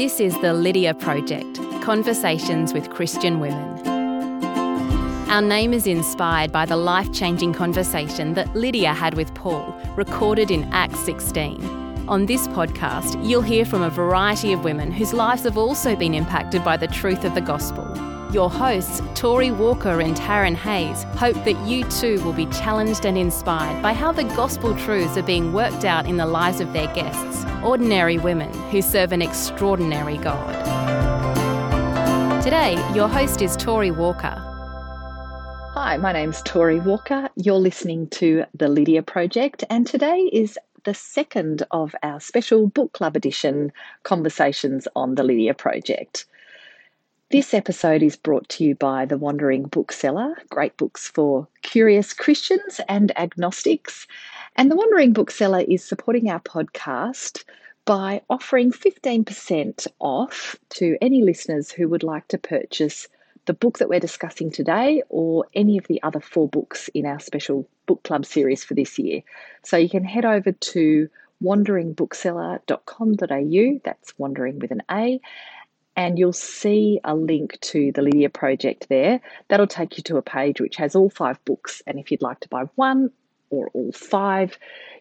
This is The Lydia Project, Conversations with Christian Women. Our name is inspired by the life-changing conversation that Lydia had with Paul, recorded in Acts 16. On this podcast, you'll hear from a variety of women whose lives have also been impacted by the truth of the gospel. Your hosts, Tori Walker and Taryn Hayes, hope that you too will be challenged and inspired by how the gospel truths are being worked out in the lives of their guests, ordinary women who serve an extraordinary God. Today, your host is Tori Walker. Hi, my name's Tori Walker. You're listening to The Lydia Project, and today is the second of our special book club edition conversations on The Lydia Project. This episode is brought to you by The Wandering Bookseller, great books for curious Christians and agnostics. And The Wandering Bookseller is supporting our podcast by offering 15% off to any listeners who would like to purchase the book that we're discussing today or any of the other 4 books in our special book club series for this year. So you can head over to wanderingbookseller.com.au, that's wandering with an A, and you'll see a link to the Lydia Project there. That'll take you to a page which has all 5 books. And if you'd like to buy one or all 5,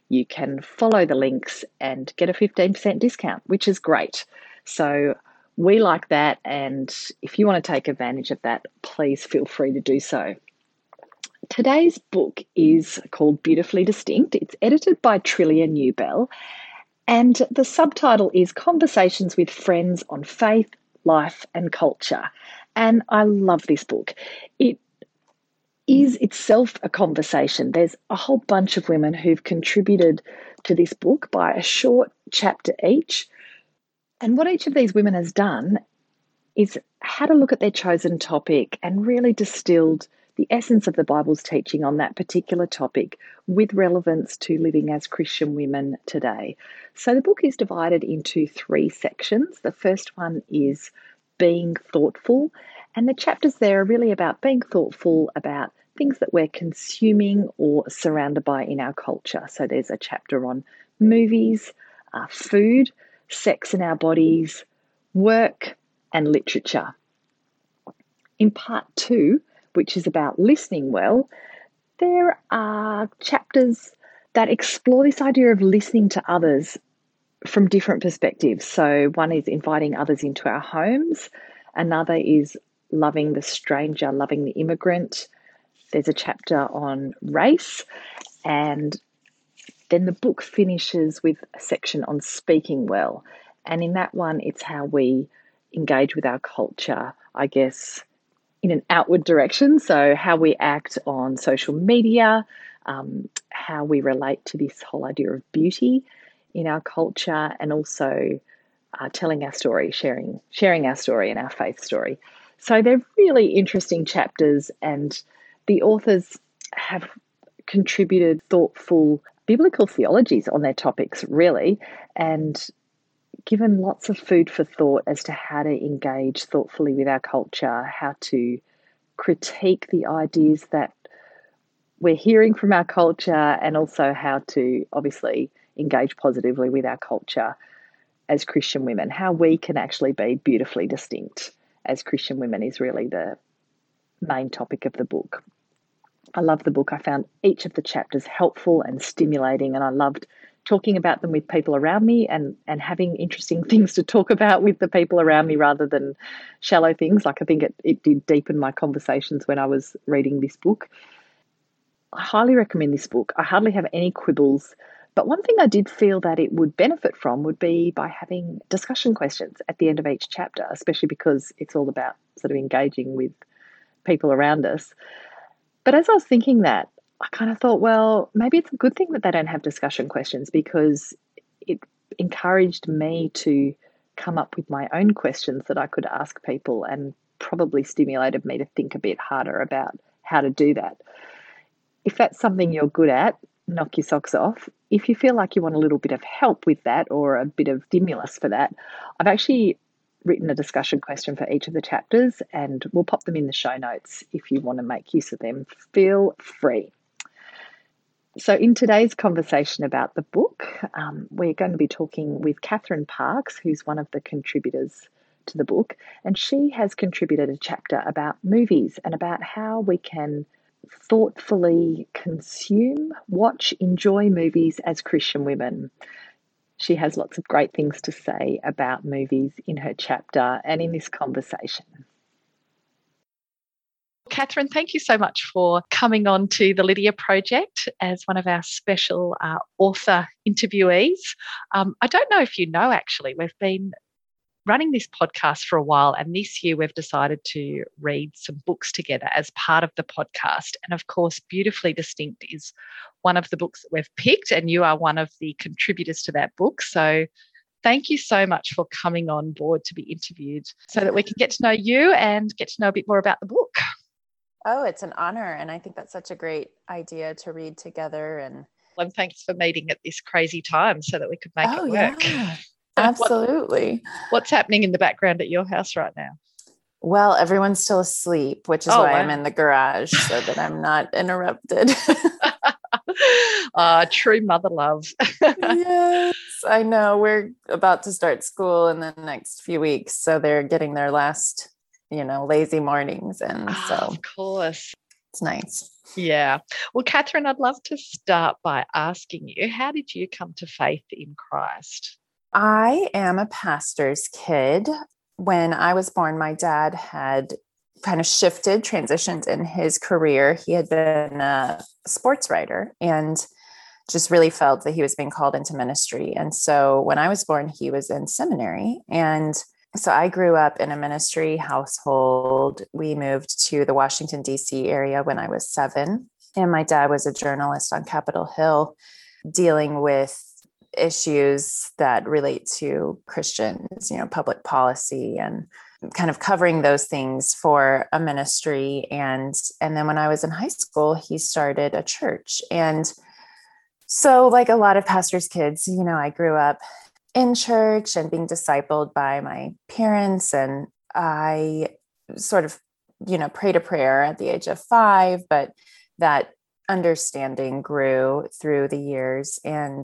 you can follow the links and get a 15% discount, which is great. So we like that. And if you want to take advantage of that, please feel free to do so. Today's book is called Beautifully Distinct. It's edited by Trillia Newbell. And the subtitle is Conversations with Friends on Faith, Life and Culture. And I love this book. It is itself a conversation. There's a whole bunch of women who've contributed to this book by a short chapter each. And what each of these women has done is had a look at their chosen topic and really distilled the essence of the Bible's teaching on that particular topic with relevance to living as Christian women today. So the book is divided into 3 sections. The first one is being thoughtful, and the chapters there are really about being thoughtful about things that we're consuming or surrounded by in our culture. So there's a chapter on movies, food, sex in our bodies, work, and literature. In part 2, which is about listening well, there are chapters that explore this idea of listening to others from different perspectives. So one is inviting others into our homes. Another is loving the stranger, loving the immigrant. There's a chapter on race. And then the book finishes with a section on speaking well. And in that one, it's how we engage with our culture, I guess, in an outward direction, so how we act on social media, how we relate to this whole idea of beauty in our culture, and also telling our story, sharing our story and our faith story. So they're really interesting chapters, and the authors have contributed thoughtful biblical theologies on their topics, really, and given lots of food for thought as to how to engage thoughtfully with our culture, how to critique the ideas that we're hearing from our culture, and also how to obviously engage positively with our culture as Christian women. How we can actually be beautifully distinct as Christian women is really the main topic of the book. I love the book. I found each of the chapters helpful and stimulating, and I loved talking about them with people around me and having interesting things to talk about with the people around me rather than shallow things. Like I think it did deepen my conversations when I was reading this book. I highly recommend this book. I hardly have any quibbles, but one thing I did feel that it would benefit from would be by having discussion questions at the end of each chapter, especially because it's all about sort of engaging with people around us. But as I was thinking that, I kind of thought, well, maybe it's a good thing that they don't have discussion questions because it encouraged me to come up with my own questions that I could ask people and probably stimulated me to think a bit harder about how to do that. If that's something you're good at, knock your socks off. If you feel like you want a little bit of help with that or a bit of stimulus for that, I've actually written a discussion question for each of the chapters and we'll pop them in the show notes if you want to make use of them. Feel free. So in today's conversation about the book, we're going to be talking with Catherine Parks, who's one of the contributors to the book, and she has contributed a chapter about movies and about how we can thoughtfully consume, watch, enjoy movies as Christian women. She has lots of great things to say about movies in her chapter and in this conversation. Catherine, thank you so much for coming on to The Lydia Project as one of our special author interviewees. I don't know if you know, actually, we've been running this podcast for a while, and this year we've decided to read some books together as part of the podcast. And of course, Beautifully Distinct is one of the books that we've picked, and you are one of the contributors to that book. So thank you so much for coming on board to be interviewed so that we can get to know you and get to know a bit more about the book. Oh, it's an honor. And I think that's such a great idea to read together. And thanks for meeting at this crazy time so that we could make it work. Yeah. Absolutely. What's happening in the background at your house right now? Well, everyone's still asleep, which is why I'm in the garage so that I'm not interrupted. True mother love. Yes, I know. We're about to start school in the next few weeks, so they're getting their last, lazy mornings. And so, of course, it's nice. Yeah. Well, Catherine, I'd love to start by asking you, how did you come to faith in Christ? I am a pastor's kid. When I was born, my dad had kind of transitioned in his career. He had been a sports writer and just really felt that he was being called into ministry. And so when I was born, he was in seminary. And so I grew up in a ministry household. We moved to the Washington, D.C. area when I was 7. And my dad was a journalist on Capitol Hill dealing with issues that relate to Christians, public policy, and kind of covering those things for a ministry. And then when I was in high school, he started a church. And so, like a lot of pastors' kids, I grew up in church and being discipled by my parents. And I sort of, prayed a prayer at the age of 5, but that understanding grew through the years. And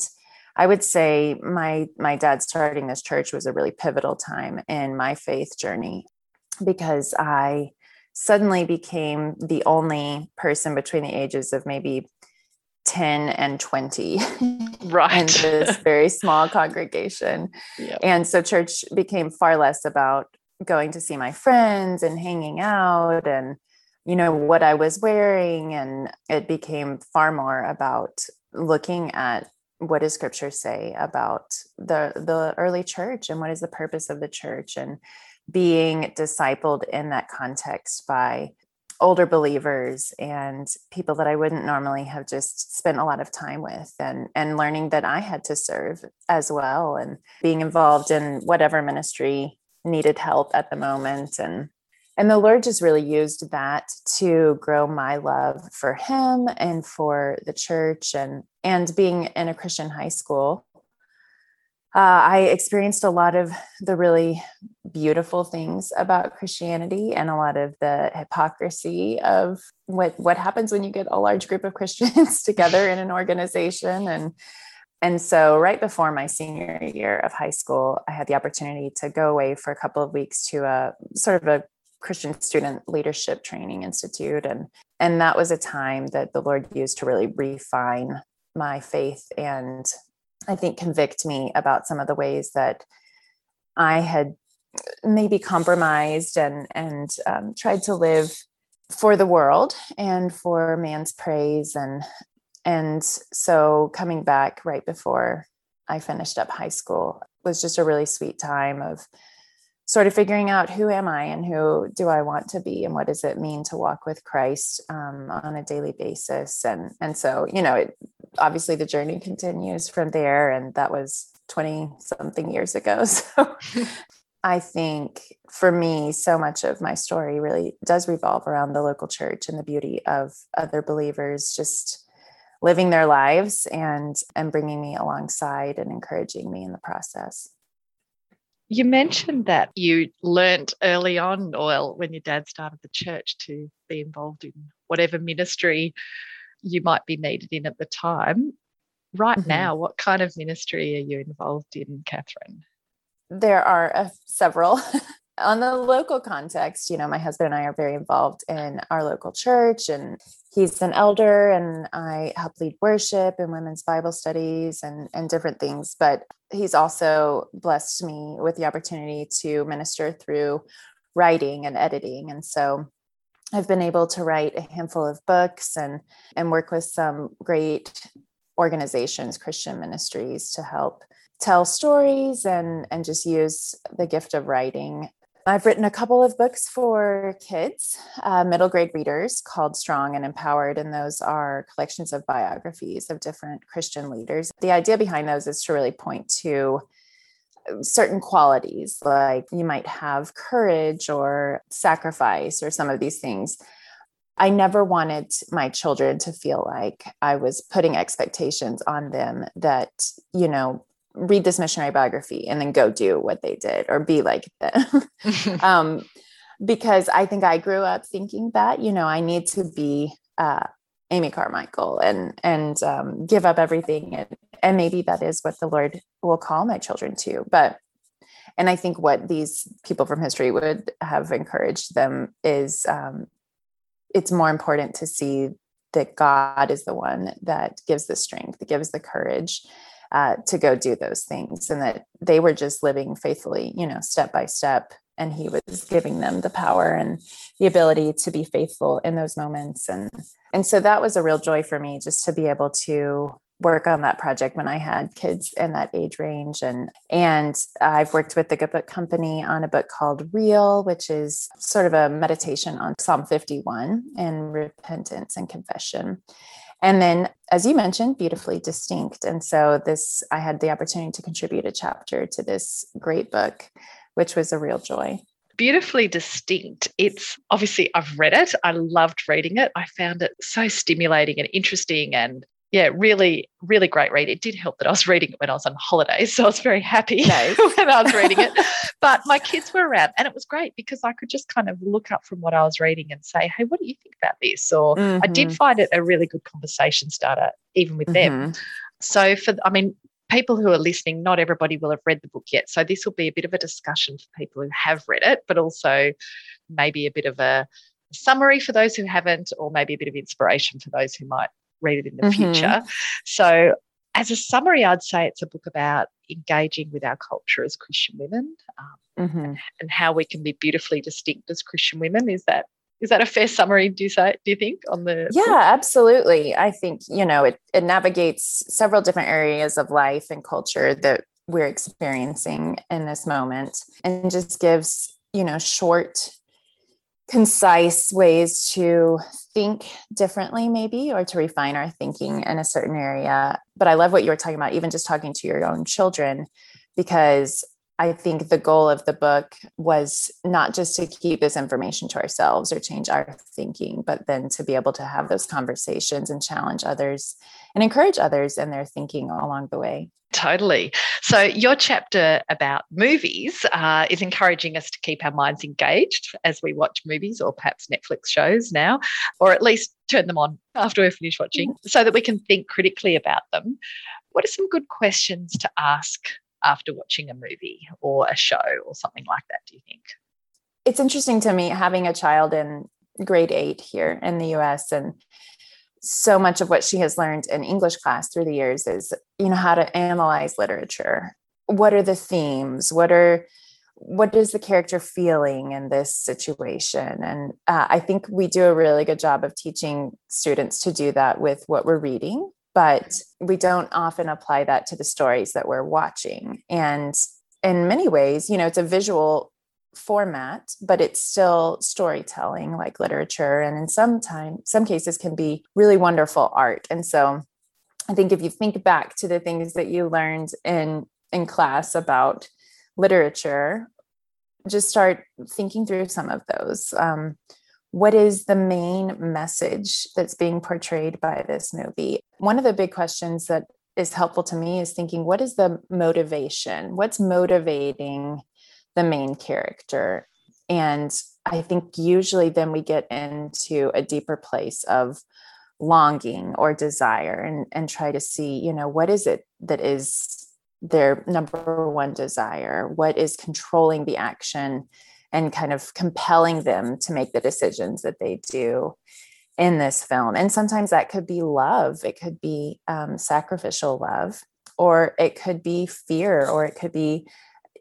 I would say my dad starting this church was a really pivotal time in my faith journey, because I suddenly became the only person between the ages of maybe 10 and 20 right. in this very small congregation. Yep. And so church became far less about going to see my friends and hanging out and, what I was wearing. And it became far more about looking at what does scripture say about the early church and what is the purpose of the church, and being discipled in that context by older believers and people that I wouldn't normally have just spent a lot of time with, and learning that I had to serve as well and being involved in whatever ministry needed help at the moment. And the Lord just really used that to grow my love for him and for the church. And being in a Christian high school, I experienced a lot of the really beautiful things about Christianity and a lot of the hypocrisy of what happens when you get a large group of Christians together in an organization. And so right before my senior year of high school, I had the opportunity to go away for a couple of weeks to a sort of a Christian Student Leadership Training Institute. And that was a time that the Lord used to really refine my faith and I think convict me about some of the ways that I had maybe compromised and tried to live for the world and for man's praise. And so coming back right before I finished up high school was just a really sweet time of sort of figuring out who am I and who do I want to be and what does it mean to walk with Christ on a daily basis. And so, obviously the journey continues from there, and that was 20 something years ago. So I think for me, so much of my story really does revolve around the local church and the beauty of other believers just living their lives and bringing me alongside and encouraging me in the process. You mentioned that you learnt early on, when your dad started the church, to be involved in whatever ministry you might be needed in at the time. Right mm-hmm. now, what kind of ministry are you involved in, Catherine? There are several. On the local context, you know, my husband and I are very involved in our local church, and he's an elder, and I help lead worship and women's Bible studies and different things. But he's also blessed me with the opportunity to minister through writing and editing. And so I've been able to write a handful of books and work with some great organizations, Christian ministries, to help tell stories and just use the gift of writing. I've written a couple of books for kids, middle grade readers, called Strong and Empowered, and those are collections of biographies of different Christian leaders. The idea behind those is to really point to certain qualities, like you might have courage or sacrifice or some of these things. I never wanted my children to feel like I was putting expectations on them that, you know, read this missionary biography and then go do what they did or be like them. Because I think I grew up thinking that, you know, I need to be Amy Carmichael and give up everything. And maybe that is what the Lord will call my children to. And I think what these people from history would have encouraged them is it's more important to see that God is the one that gives the strength, that gives the courage to go do those things, and that they were just living faithfully, you know, step by step, and he was giving them the power and the ability to be faithful in those moments. And so that was a real joy for me, just to be able to work on that project when I had kids in that age range. And I've worked with the Good Book Company on a book called Real, which is sort of a meditation on Psalm 51 and repentance and confession. And then, as you mentioned, Beautifully Distinct. And so I had the opportunity to contribute a chapter to this great book, which was a real joy. Beautifully Distinct. It's obviously, I've read it. I loved reading it. I found it so stimulating and interesting, and yeah, really, really great read. It did help that I was reading it when I was on holiday, so I was very happy when I was reading it. But my kids were around, and it was great because I could just kind of look up from what I was reading and say, hey, what do you think about this? Or mm-hmm. I did find it a really good conversation starter, even with mm-hmm. them. So, people who are listening, not everybody will have read the book yet. So this will be a bit of a discussion for people who have read it, but also maybe a bit of a summary for those who haven't, or maybe a bit of inspiration for those who might read it in the mm-hmm. future. So as a summary, I'd say it's a book about engaging with our culture as Christian women mm-hmm. and how we can be beautifully distinct as Christian women. Is that a fair summary, do you think? Yeah, absolutely. I think, you know, it navigates several different areas of life and culture that we're experiencing in this moment, and just gives, you know, short, concise ways to think differently, maybe, or to refine our thinking in a certain area. But I love what you were talking about, even just talking to your own children, because I think the goal of the book was not just to keep this information to ourselves or change our thinking, but then to be able to have those conversations and challenge others and encourage others in their thinking along the way. Totally. So your chapter about movies is encouraging us to keep our minds engaged as we watch movies, or perhaps Netflix shows now, or at least turn them on after we're finished watching, so that we can think critically about them. What are some good questions to ask after watching a movie or a show or something like that, do you think? It's interesting to me, having a child in grade 8 here in the US, and so much of what she has learned in English class through the years is, you know, how to analyze literature. What are the themes? What is the character feeling in this situation? And I think we do a really good job of teaching students to do that with what we're reading, but we don't often apply that to the stories that we're watching. And in many ways, you know, it's a visual format, but it's still storytelling like literature, and in some cases can be really wonderful art. And so I think if you think back to the things that you learned in class about literature, just start thinking through some of those. What is the main message that's being portrayed by this movie? One of the big questions that is helpful to me is thinking, what is the motivation? What's motivating the main character? And I think usually then we get into a deeper place of longing or desire, and try to see, you know, what is it that is their number one desire? What is controlling the action and kind of compelling them to make the decisions that they do in this film? And sometimes that could be love. It could be sacrificial love, or it could be fear, or it could be,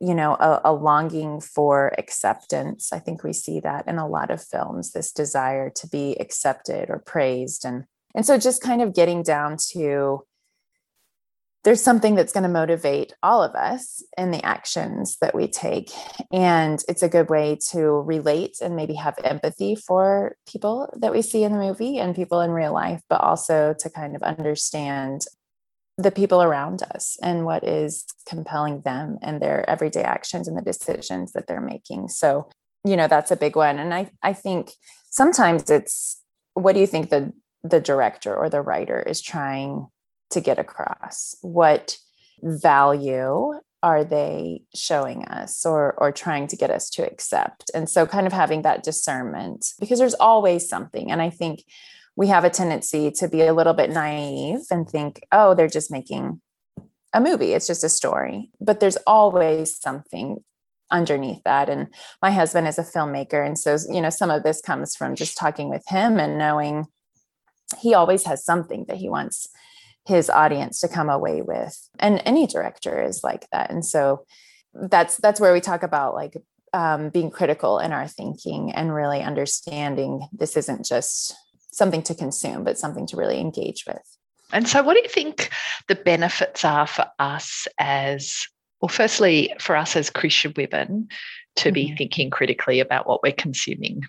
you know, a longing for acceptance. I think we see that in a lot of films, this desire to be accepted or praised. And so just kind of getting down to, there's something that's going to motivate all of us in the actions that we take. And it's a good way to relate and maybe have empathy for people that we see in the movie and people in real life, but also to kind of understand the people around us and what is compelling them and their everyday actions and the decisions that they're making. So, you know, that's a big one. And I think sometimes it's, what do you think the director or the writer is trying to get across? What value are they showing us or trying to get us to accept? And so kind of having that discernment, because there's always something. And I think we have a tendency to be a little bit naive and think, oh, they're just making a movie. It's just a story. But there's always something underneath that. And my husband is a filmmaker. And so, you know, some of this comes from just talking with him and knowing he always has something that he wants his audience to come away with. And any director is like that. And so that's where we talk about like being critical in our thinking and really understanding this isn't just something to consume, but something to really engage with. And so what do you think the benefits are for us as, well, firstly, for us as Christian women to mm-hmm. be thinking critically about what we're consuming?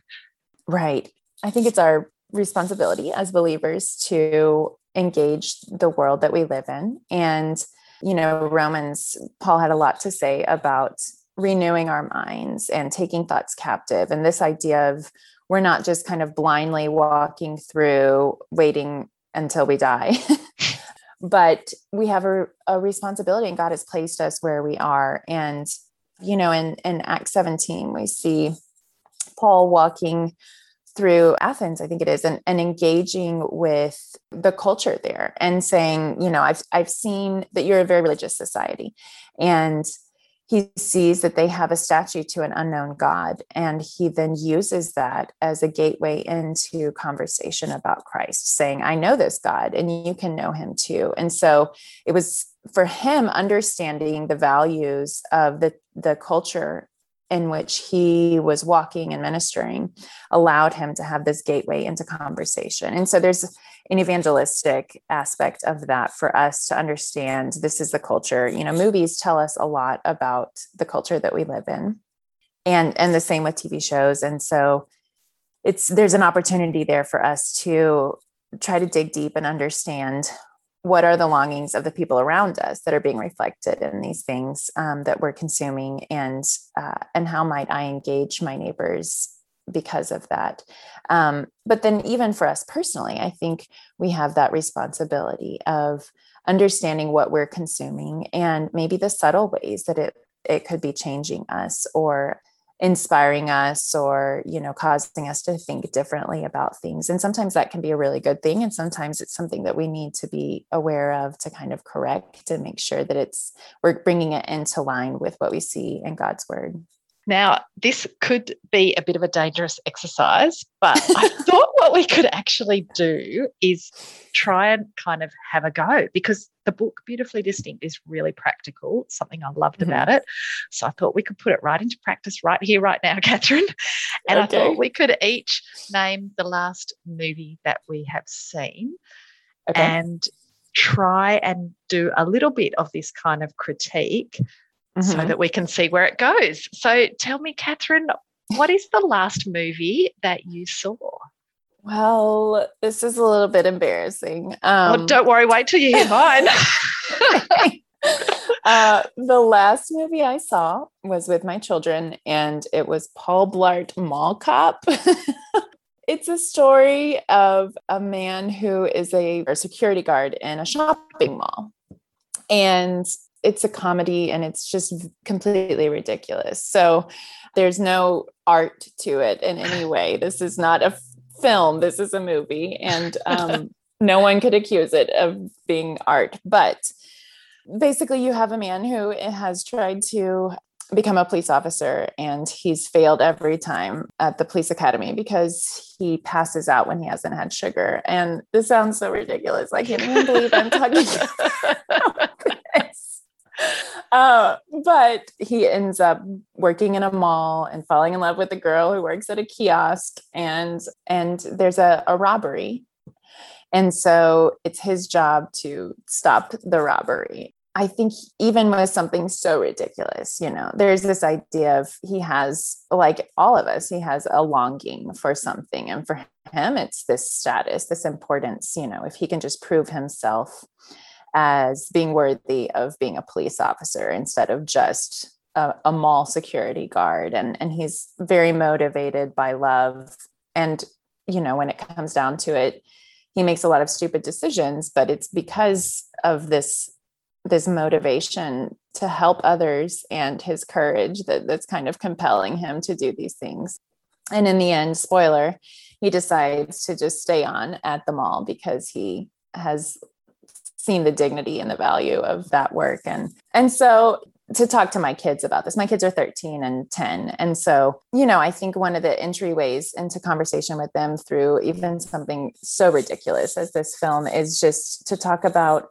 Right. I think it's our responsibility as believers to engage the world that we live in. And, you know, Romans, Paul had a lot to say about renewing our minds and taking thoughts captive. And this idea of we're not just kind of blindly walking through waiting until we die, but we have a responsibility, and God has placed us where we are. And, you know, in Acts 17, we see Paul walking through Athens, I think it is, and engaging with the culture there and saying, you know, I've seen that you're a very religious society. And he sees that they have a statue to an unknown God. And he then uses that as a gateway into conversation about Christ, saying, I know this God and you can know him too. And so it was for him understanding the values of the culture in which he was walking and ministering allowed him to have this gateway into conversation. And so there's an evangelistic aspect of that for us to understand this is the culture. You know, movies tell us a lot about the culture that we live in, and the same with TV shows. And so there's an opportunity there for us to try to dig deep and understand what are the longings of the people around us that are being reflected in these things that we're consuming, and how might I engage my neighbors because of that. But then even for us personally, I think we have that responsibility of understanding what we're consuming and maybe the subtle ways that it could be changing us or inspiring us or, you know, causing us to think differently about things. And sometimes that can be a really good thing. And sometimes it's something that we need to be aware of to kind of correct and make sure that we're bringing it into line with what we see in God's word. Now, this could be a bit of a dangerous exercise, but I thought what we could actually do is try and kind of have a go, because the book Beautifully Distinct is really practical. It's something I loved mm-hmm. about it. So I thought we could put it right into practice right here, right now, Catherine. And okay. I thought we could each name the last movie that we have seen okay. and try and do a little bit of this kind of critique mm-hmm. so that we can see where it goes. So tell me, Catherine, what is the last movie that you saw? Well, this is a little bit embarrassing. Oh, don't worry. Wait till you hear mine. The last movie I saw was with my children, and it was Paul Blart: Mall Cop. It's a story of a man who is a security guard in a shopping mall. And it's a comedy, and it's just completely ridiculous. So there's no art to it in any way. This is not a film. This is a movie, and no one could accuse it of being art. But basically, you have a man who has tried to become a police officer, and he's failed every time at the police academy because he passes out when he hasn't had sugar. And this sounds so ridiculous. I can't even believe I'm talking about this. But he ends up working in a mall and falling in love with a girl who works at a kiosk, and there's a robbery. And so it's his job to stop the robbery. I think even with something so ridiculous, you know, there's this idea of he has, like all of us, he has a longing for something. And for him, it's this status, this importance, you know, if he can just prove himself as being worthy of being a police officer instead of just a mall security guard. And he's very motivated by love. And, you know, when it comes down to it, he makes a lot of stupid decisions, but it's because of this motivation to help others and his courage that's kind of compelling him to do these things. And in the end, spoiler, he decides to just stay on at the mall because he has seen the dignity and the value of that work. And so to talk to my kids about this, my kids are 13 and 10. And so, you know, I think one of the entryways into conversation with them through even something so ridiculous as this film is just to talk about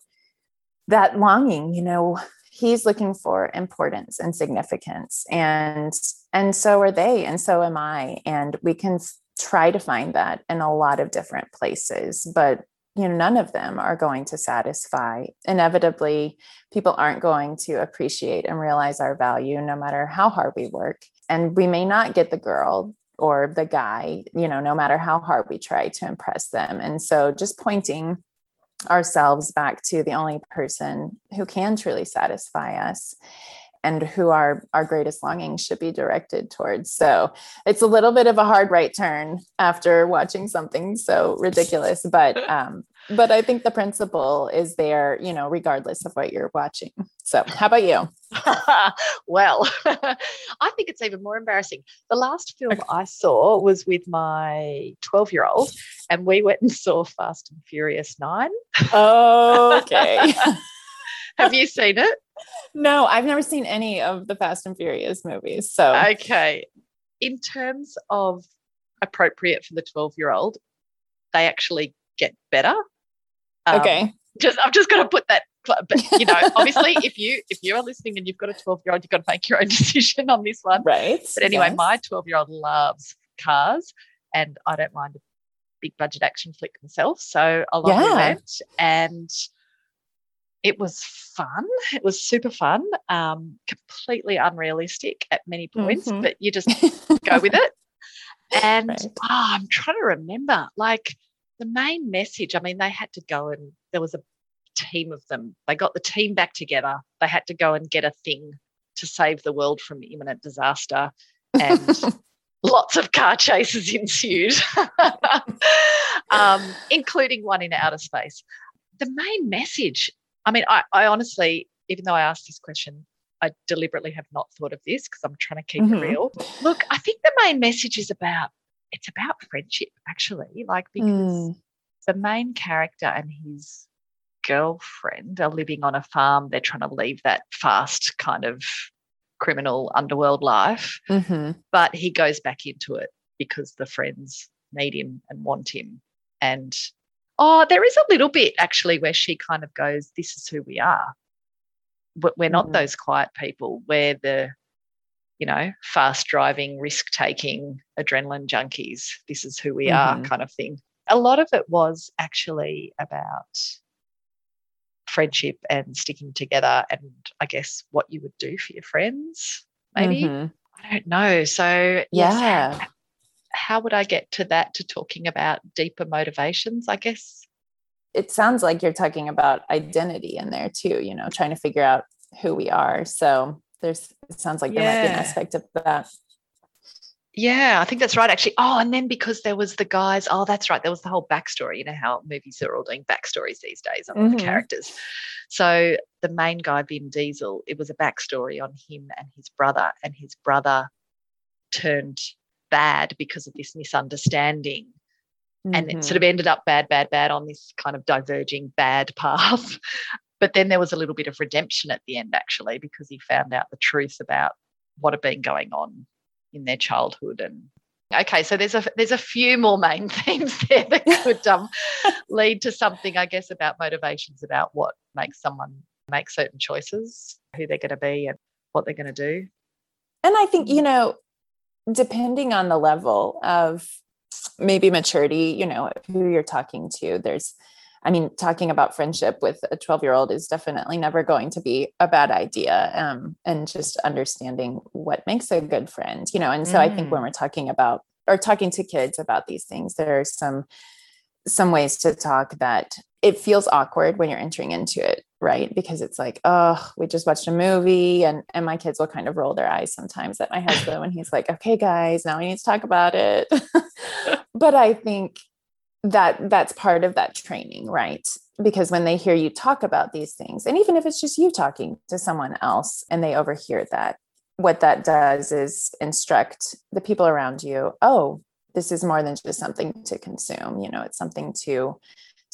that longing. You know, he's looking for importance and significance, and so are they. And so am I. And we can try to find that in a lot of different places, but you know, none of them are going to satisfy. Inevitably, people aren't going to appreciate and realize our value, no matter how hard we work. And we may not get the girl or the guy, you know, no matter how hard we try to impress them. And so just pointing ourselves back to the only person who can truly satisfy us and who our greatest longing should be directed towards. So it's a little bit of a hard right turn after watching something so ridiculous, but I think the principle is there, you know, regardless of what you're watching. So how about you? Well, I think it's even more embarrassing. The last film I saw was with my 12-year-old, and we went and saw Fast and Furious 9. Okay. Have you seen it? No, I've never seen any of the Fast and Furious movies. So, okay. In terms of appropriate for the 12-year-old, they actually get better. Okay. I'm just going to put that, but you know, obviously if you are listening and you've got a 12-year-old, you've got to make your own decision on this one. Right. But anyway, yes. My 12-year-old loves cars, and I don't mind a big budget action flick myself. So along we went, and it was fun. It was super fun, completely unrealistic at many points, but you just go with it. And I'm trying to remember, like, the main message. I mean, they had to go, and there was a team of them. They got the team back together. They had to go and get a thing to save the world from imminent disaster, and lots of car chases ensued, including one in outer space. The main message, I mean, I honestly, even though I asked this question, I deliberately have not thought of this because I'm trying to keep it real. Look, I think the main message is about friendship, actually, like, because the main character and his girlfriend are living on a farm. They're trying to leave that fast kind of criminal underworld life, but he goes back into it because the friends need him and want him. And there is a little bit, actually, where she kind of goes, this is who we are. We're not those quiet people. We're the, you know, fast-driving, risk-taking, adrenaline junkies. This is who we are kind of thing. A lot of it was actually about friendship and sticking together, and I guess what you would do for your friends, maybe. I don't know. So, yeah. Yes, how would I get to that, to talking about deeper motivations, I guess? It sounds like you're talking about identity in there too, you know, trying to figure out who we are. So it sounds like there might be an aspect of that. Yeah, I think that's right, actually. Oh, and then because there was the guys, that's right, there was the whole backstory, you know, how movies are all doing backstories these days on the characters. So the main guy, Vin Diesel, it was a backstory on him and his brother turned bad because of this misunderstanding, and it sort of ended up bad on this kind of diverging bad path. But then there was a little bit of redemption at the end, actually, because he found out the truth about what had been going on in their childhood. And okay, so there's a few more main themes there that could lead to something, I guess, about motivations, about what makes someone make certain choices, who they're going to be and what they're going to do. And I think, depending on the level of maybe maturity, who you're talking to, talking about friendship with a 12-year-old is definitely never going to be a bad idea. And just understanding what makes a good friend, and so I think when we're talking about or talking to kids about these things, there are some ways to talk that it feels awkward when you're entering into it, right? Because it's like, oh, we just watched a movie, and my kids will kind of roll their eyes sometimes at my husband when he's like, okay, guys, now we need to talk about it. But I think that's part of that training, right? Because when they hear you talk about these things, and even if it's just you talking to someone else and they overhear that, what that does is instruct the people around you, oh, this is more than just something to consume, it's something to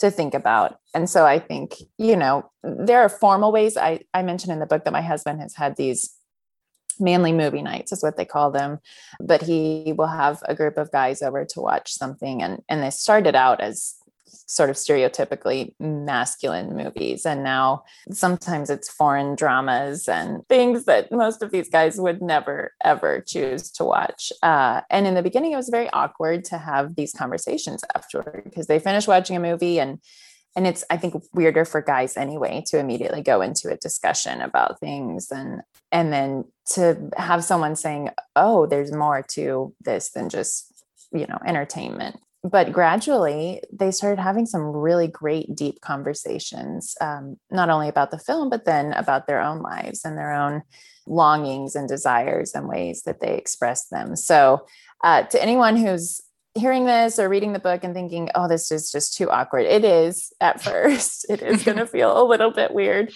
think about. And so I think, there are formal ways. I mentioned in the book that my husband has had these manly movie nights is what they call them, but he will have a group of guys over to watch something. And they started out as sort of stereotypically masculine movies. And now sometimes it's foreign dramas and things that most of these guys would never, ever choose to watch. And in the beginning, it was very awkward to have these conversations afterward because they finish watching a movie and it's, I think, weirder for guys anyway to immediately go into a discussion about things. And then to have someone saying, oh, there's more to this than just, entertainment. But gradually they started having some really great deep conversations, not only about the film, but then about their own lives and their own longings and desires and ways that they express them. So to anyone who's hearing this or reading the book and thinking, oh, this is just too awkward. It is at first, it is going to feel a little bit weird,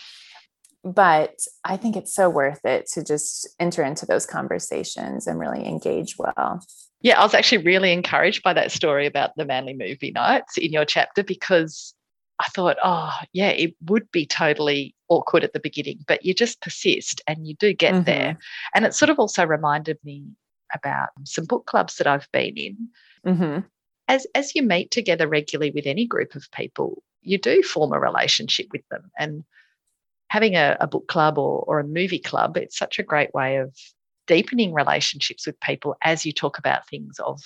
but I think it's so worth it to just enter into those conversations and really engage well. Yeah. I was actually really encouraged by that story about the manly movie nights in your chapter, because I thought, oh yeah, it would be totally awkward at the beginning, but you just persist and you do get there. And it sort of also reminded me about some book clubs that I've been in. As you meet together regularly with any group of people, you do form a relationship with them. And having a book club or a movie club, it's such a great way of deepening relationships with people as you talk about things of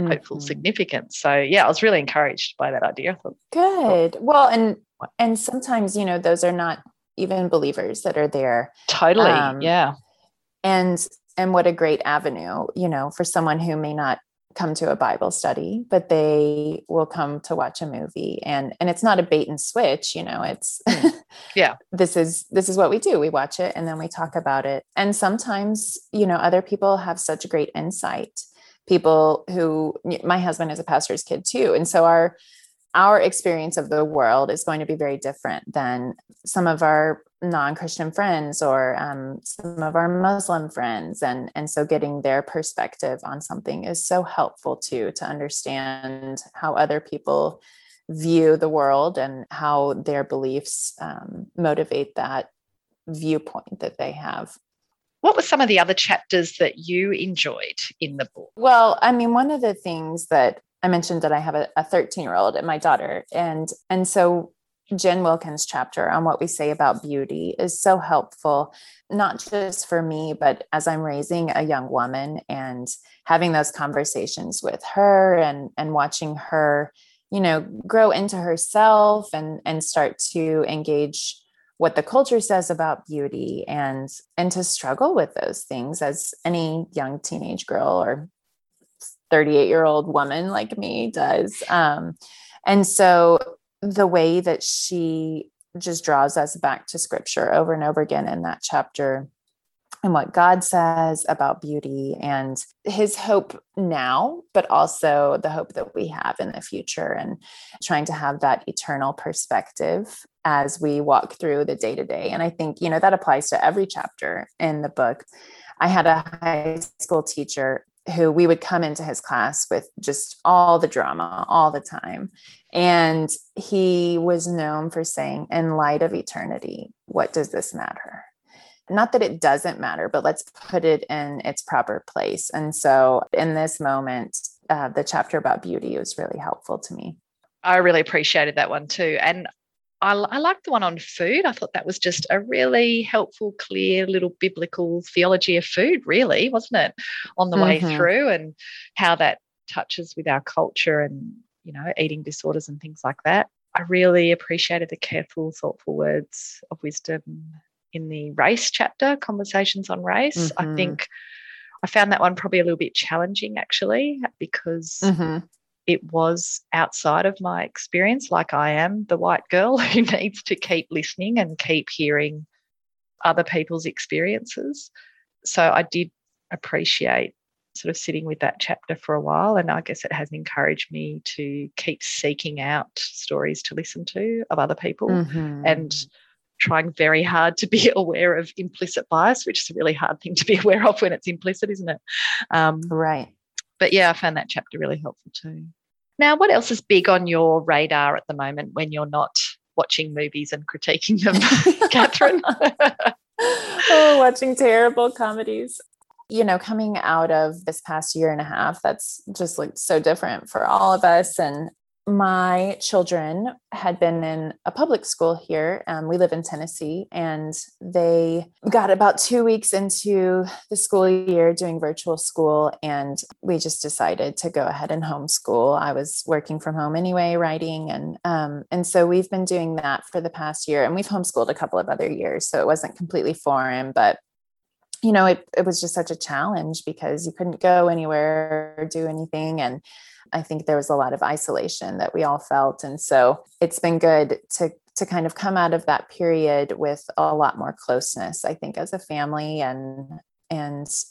hopeful significance. So, yeah, I was really encouraged by that idea. Good. Well, and sometimes, those are not even believers that are there. Totally, yeah. And what a great avenue, for someone who may not come to a Bible study, but they will come to watch a movie, and it's not a bait and switch, it's yeah, this is what we do. We watch it and then we talk about it. And sometimes, other people have such great insight, people who, my husband is a pastor's kid too. And so our experience of the world is going to be very different than some of our non-Christian friends or some of our Muslim friends. And so getting their perspective on something is so helpful too, to understand how other people view the world and how their beliefs motivate that viewpoint that they have. What were some of the other chapters that you enjoyed in the book? Well, one of the things that I mentioned, that I have a 13-year-old and my daughter. And so Jen Wilkins' chapter on what we say about beauty is so helpful, not just for me, but as I'm raising a young woman and having those conversations with her and watching her, grow into herself and start to engage what the culture says about beauty and to struggle with those things as any young teenage girl or 38-year-old woman like me does. And so the way that she just draws us back to scripture over and over again in that chapter and what God says about beauty and his hope now, but also the hope that we have in the future, and trying to have that eternal perspective as we walk through the day to day. And I think, that applies to every chapter in the book. I had a high school teacher who we would come into his class with just all the drama all the time. And he was known for saying, in light of eternity, what does this matter? Not that it doesn't matter, but let's put it in its proper place. And so in this moment, the chapter about beauty was really helpful to me. I really appreciated that one too. And I liked the one on food. I thought that was just a really helpful, clear little biblical theology of food, really, wasn't it? On the way through, and how that touches with our culture and, you know, eating disorders and things like that. I really appreciated the careful, thoughtful words of wisdom in the race chapter, Conversations on Race. I think I found that one probably a little bit challenging, actually, because it was outside of my experience. Like, I am the white girl who needs to keep listening and keep hearing other people's experiences. So I did appreciate sort of sitting with that chapter for a while, and I guess it has encouraged me to keep seeking out stories to listen to of other people, and trying very hard to be aware of implicit bias, which is a really hard thing to be aware of when it's implicit, isn't it? Right. But yeah, I found that chapter really helpful too. Now, what else is big on your radar at the moment when you're not watching movies and critiquing them, Catherine? Oh, watching terrible comedies. You know, coming out of this past year and a half, that's just looked so different for all of us. And my children had been in a public school here. We live in Tennessee, and they got about 2 weeks into the school year doing virtual school, and we just decided to go ahead and homeschool. I was working from home anyway, writing, and so we've been doing that for the past year, and we've homeschooled a couple of other years, so it wasn't completely foreign, but you know, it was just such a challenge because you couldn't go anywhere or do anything, and I think there was a lot of isolation that we all felt. And so it's been good to kind of come out of that period with a lot more closeness, I think, as a family, and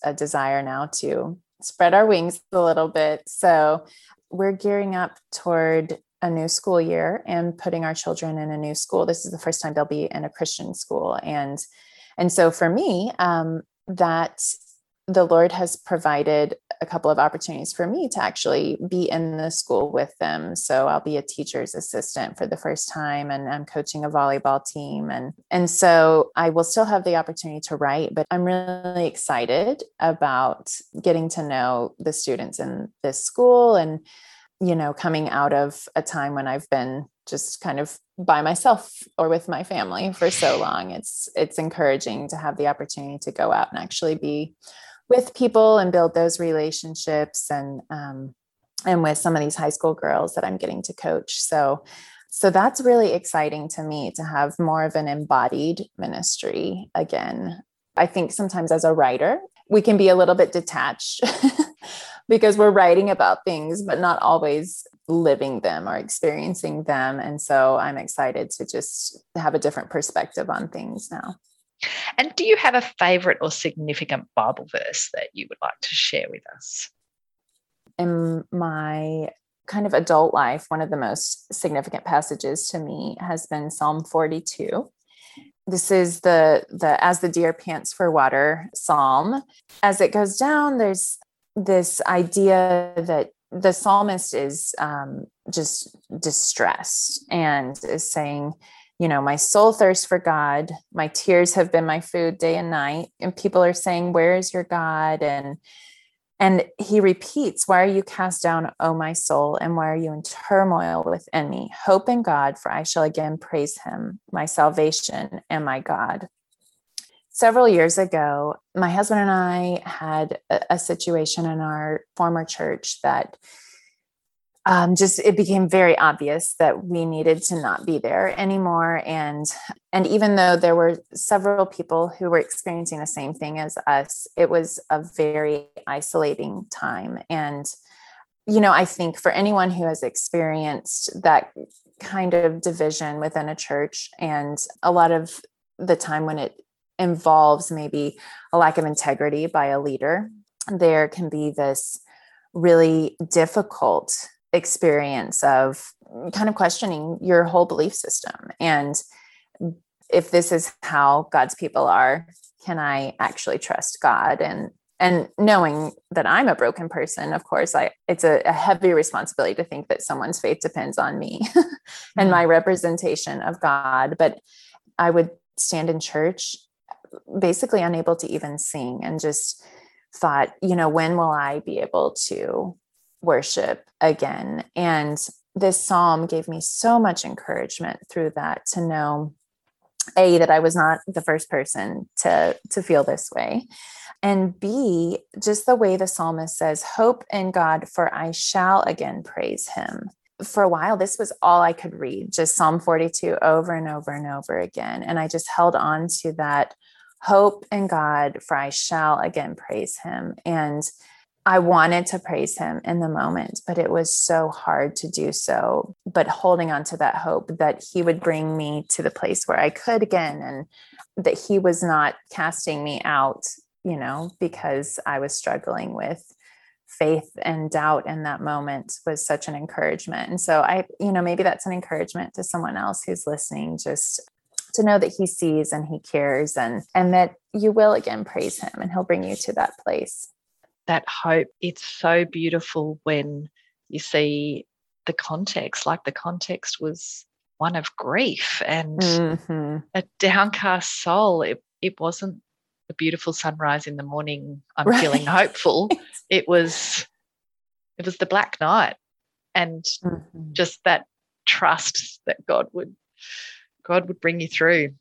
a desire now to spread our wings a little bit. So we're gearing up toward a new school year and putting our children in a new school. This is the first time they'll be in a Christian school. And so for me, that the Lord has provided a couple of opportunities for me to actually be in the school with them. So I'll be a teacher's assistant for the first time, and I'm coaching a volleyball team. And so I will still have the opportunity to write, but I'm really excited about getting to know the students in this school, and, you know, coming out of a time when I've been just kind of by myself or with my family for so long. It's encouraging to have the opportunity to go out and actually be with people and build those relationships, and with some of these high school girls that I'm getting to coach. So that's really exciting to me, to have more of an embodied ministry again. I think sometimes as a writer, we can be a little bit detached because we're writing about things, but not always living them or experiencing them. And so I'm excited to just have a different perspective on things now. And do you have a favorite or significant Bible verse that you would like to share with us? In my kind of adult life, one of the most significant passages to me has been Psalm 42. This is the as the deer pants for water psalm. As it goes down, there's this idea that the psalmist is just distressed and is saying, you know, my soul thirsts for God. My tears have been my food day and night. And people are saying, where is your God? And he repeats, why are you cast down, O my soul? And why are you in turmoil within me? Hope in God, for I shall again praise him, my salvation and my God. Several years ago, my husband and I had a situation in our former church that it became very obvious that we needed to not be there anymore. And even though there were several people who were experiencing the same thing as us, it was a very isolating time. And, you know, I think for anyone who has experienced that kind of division within a church, and a lot of the time when it involves maybe a lack of integrity by a leader, there can be this really difficult experience of kind of questioning your whole belief system. And if this is how God's people are, can I actually trust God? And And knowing that I'm a broken person, of course, it's a heavy responsibility to think that someone's faith depends on me and my representation of God. But I would stand in church basically unable to even sing, and just thought, you know, when will I be able to worship again? And this psalm gave me so much encouragement through that, to know, A, that I was not the first person to feel this way. And B, just the way the psalmist says, hope in God, for I shall again praise him. For a while, this was all I could read, just Psalm 42 over and over and over again. And I just held on to that, hope in God, for I shall again praise him. And I wanted to praise him in the moment, but it was so hard to do so. But holding on to that hope that he would bring me to the place where I could again, and that he was not casting me out, you know, because I was struggling with faith and doubt in that moment, was such an encouragement. And so I, you know, maybe that's an encouragement to someone else who's listening, just to know that he sees and he cares, and that you will again praise him, and he'll bring you to that place. That hope, it's so beautiful when you see the context, like the context was one of grief and a downcast soul. It wasn't a beautiful sunrise in the morning, I'm feeling hopeful. It was the black night, and just that trust that God would bring you through.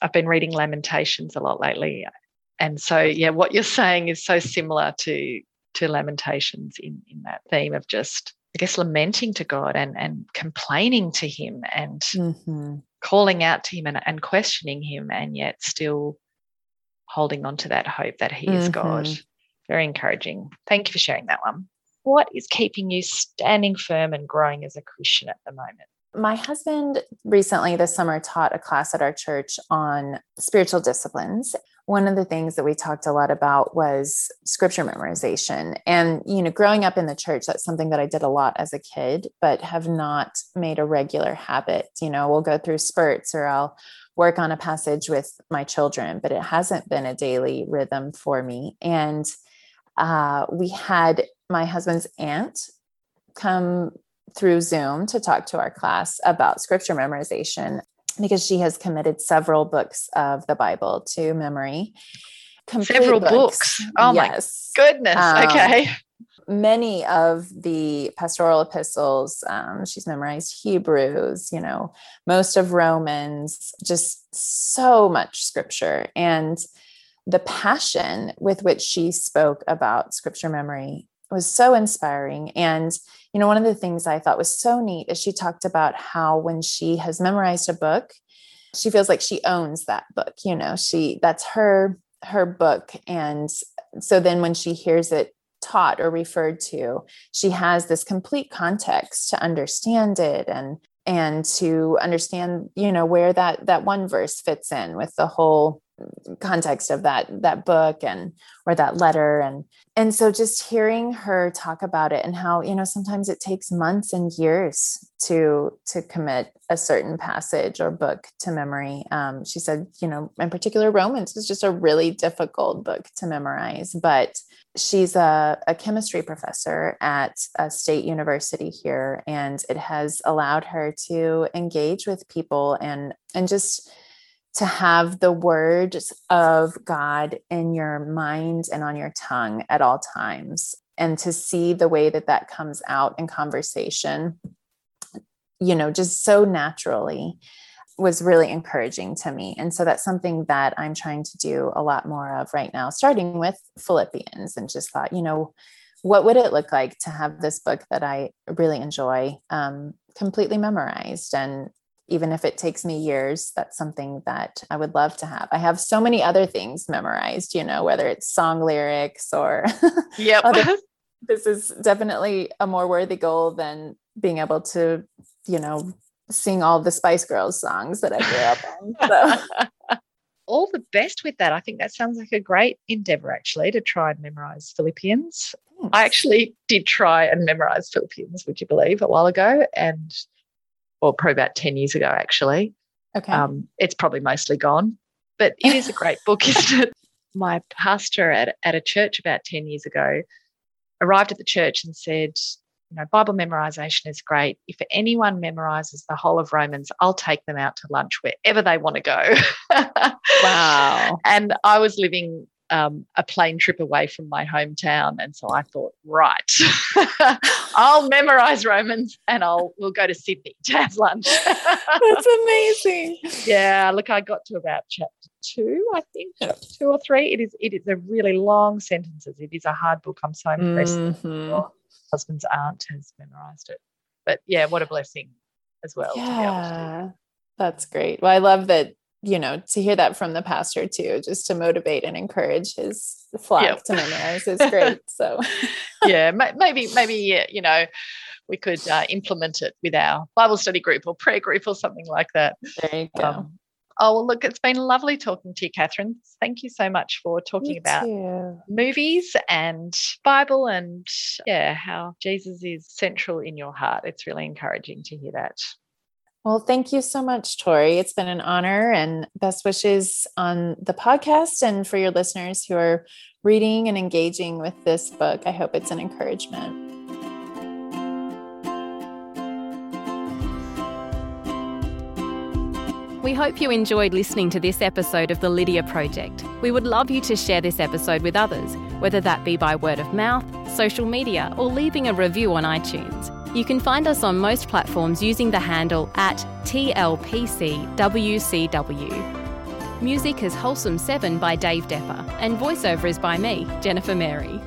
I've been reading Lamentations a lot lately. And so, yeah, what you're saying is so similar to Lamentations in that theme of just, I guess, lamenting to God and complaining to him and calling out to him and questioning him, and yet still holding on to that hope that he is God. Very encouraging. Thank you for sharing that one. What is keeping you standing firm and growing as a Christian at the moment? My husband recently this summer taught a class at our church on spiritual disciplines. One of the things that we talked a lot about was scripture memorization. And, you know, growing up in the church, that's something that I did a lot as a kid, but have not made a regular habit. You know, we'll go through spurts, or I'll work on a passage with my children, but it hasn't been a daily rhythm for me. And we had my husband's aunt come through Zoom to talk to our class about scripture memorization, because she has committed several books of the Bible to memory. Several books. Oh, yes. My goodness. Okay. Many of the pastoral epistles, she's memorized Hebrews, you know, most of Romans, just so much scripture. And the passion with which she spoke about scripture memory was so inspiring. And, you know, one of the things I thought was so neat is she talked about how when she has memorized a book, she feels like she owns that book, you know, that's her book. And so then when she hears it taught or referred to, she has this complete context to understand it and to understand, you know, where that one verse fits in with the whole context of that book and, or that letter. And so just hearing her talk about it, and how, you know, sometimes it takes months and years to commit a certain passage or book to memory. She said, you know, in particular, Romans is just a really difficult book to memorize, but she's a chemistry professor at a state university here. And it has allowed her to engage with people and just to have the words of God in your mind and on your tongue at all times, and to see the way that comes out in conversation, you know, just so naturally, was really encouraging to me. And so that's something that I'm trying to do a lot more of right now, starting with Philippians, and just thought, you know, what would it look like to have this book that I really enjoy completely memorized? And even if it takes me years, that's something that I would love to have. I have so many other things memorized, you know, whether it's song lyrics or this is definitely a more worthy goal than being able to, you know, sing all the Spice Girls songs that I grew up on. So. All the best with that. I think that sounds like a great endeavor, actually, to try and memorize Philippians. Thanks. I actually did try and memorize Philippians, would you believe, a while ago, or probably about 10 years ago, actually. Okay. It's probably mostly gone, but it is a great book, isn't it? my pastor at a church about 10 years ago arrived at the church and said, you know, Bible memorization is great. If anyone memorizes the whole of Romans, I'll take them out to lunch wherever they want to go. Wow. And I was living a plane trip away from my hometown, and so I thought, right, I'll memorize Romans and we'll go to Sydney to have lunch. That's amazing. Yeah, look, I got to about chapter 2, I think, chapter 2 or 3. It is a really long sentences. It is a hard book. I'm so impressed that your husband's aunt has memorized it. But yeah, what a blessing as well. Yeah, to be able to do. That's great. Well, I love that. You know, to hear that from the pastor too, just to motivate and encourage his flock to memorize is great. So yeah, maybe, you know, we could implement it with our Bible study group or prayer group or something like that. There you go. Oh, well, look, it's been lovely talking to you, Catherine. Thank you so much for talking about movies and Bible and, yeah, how Jesus is central in your heart. It's really encouraging to hear that. Well, thank you so much, Tori. It's been an honor, and best wishes on the podcast and for your listeners who are reading and engaging with this book. I hope it's an encouragement. We hope you enjoyed listening to this episode of The Lydia Project. We would love you to share this episode with others, whether that be by word of mouth, social media, or leaving a review on iTunes. You can find us on most platforms using the handle @TLPCWCW. Music is Wholesome 7 by Dave Depper, and voiceover is by me, Jennifer Mary.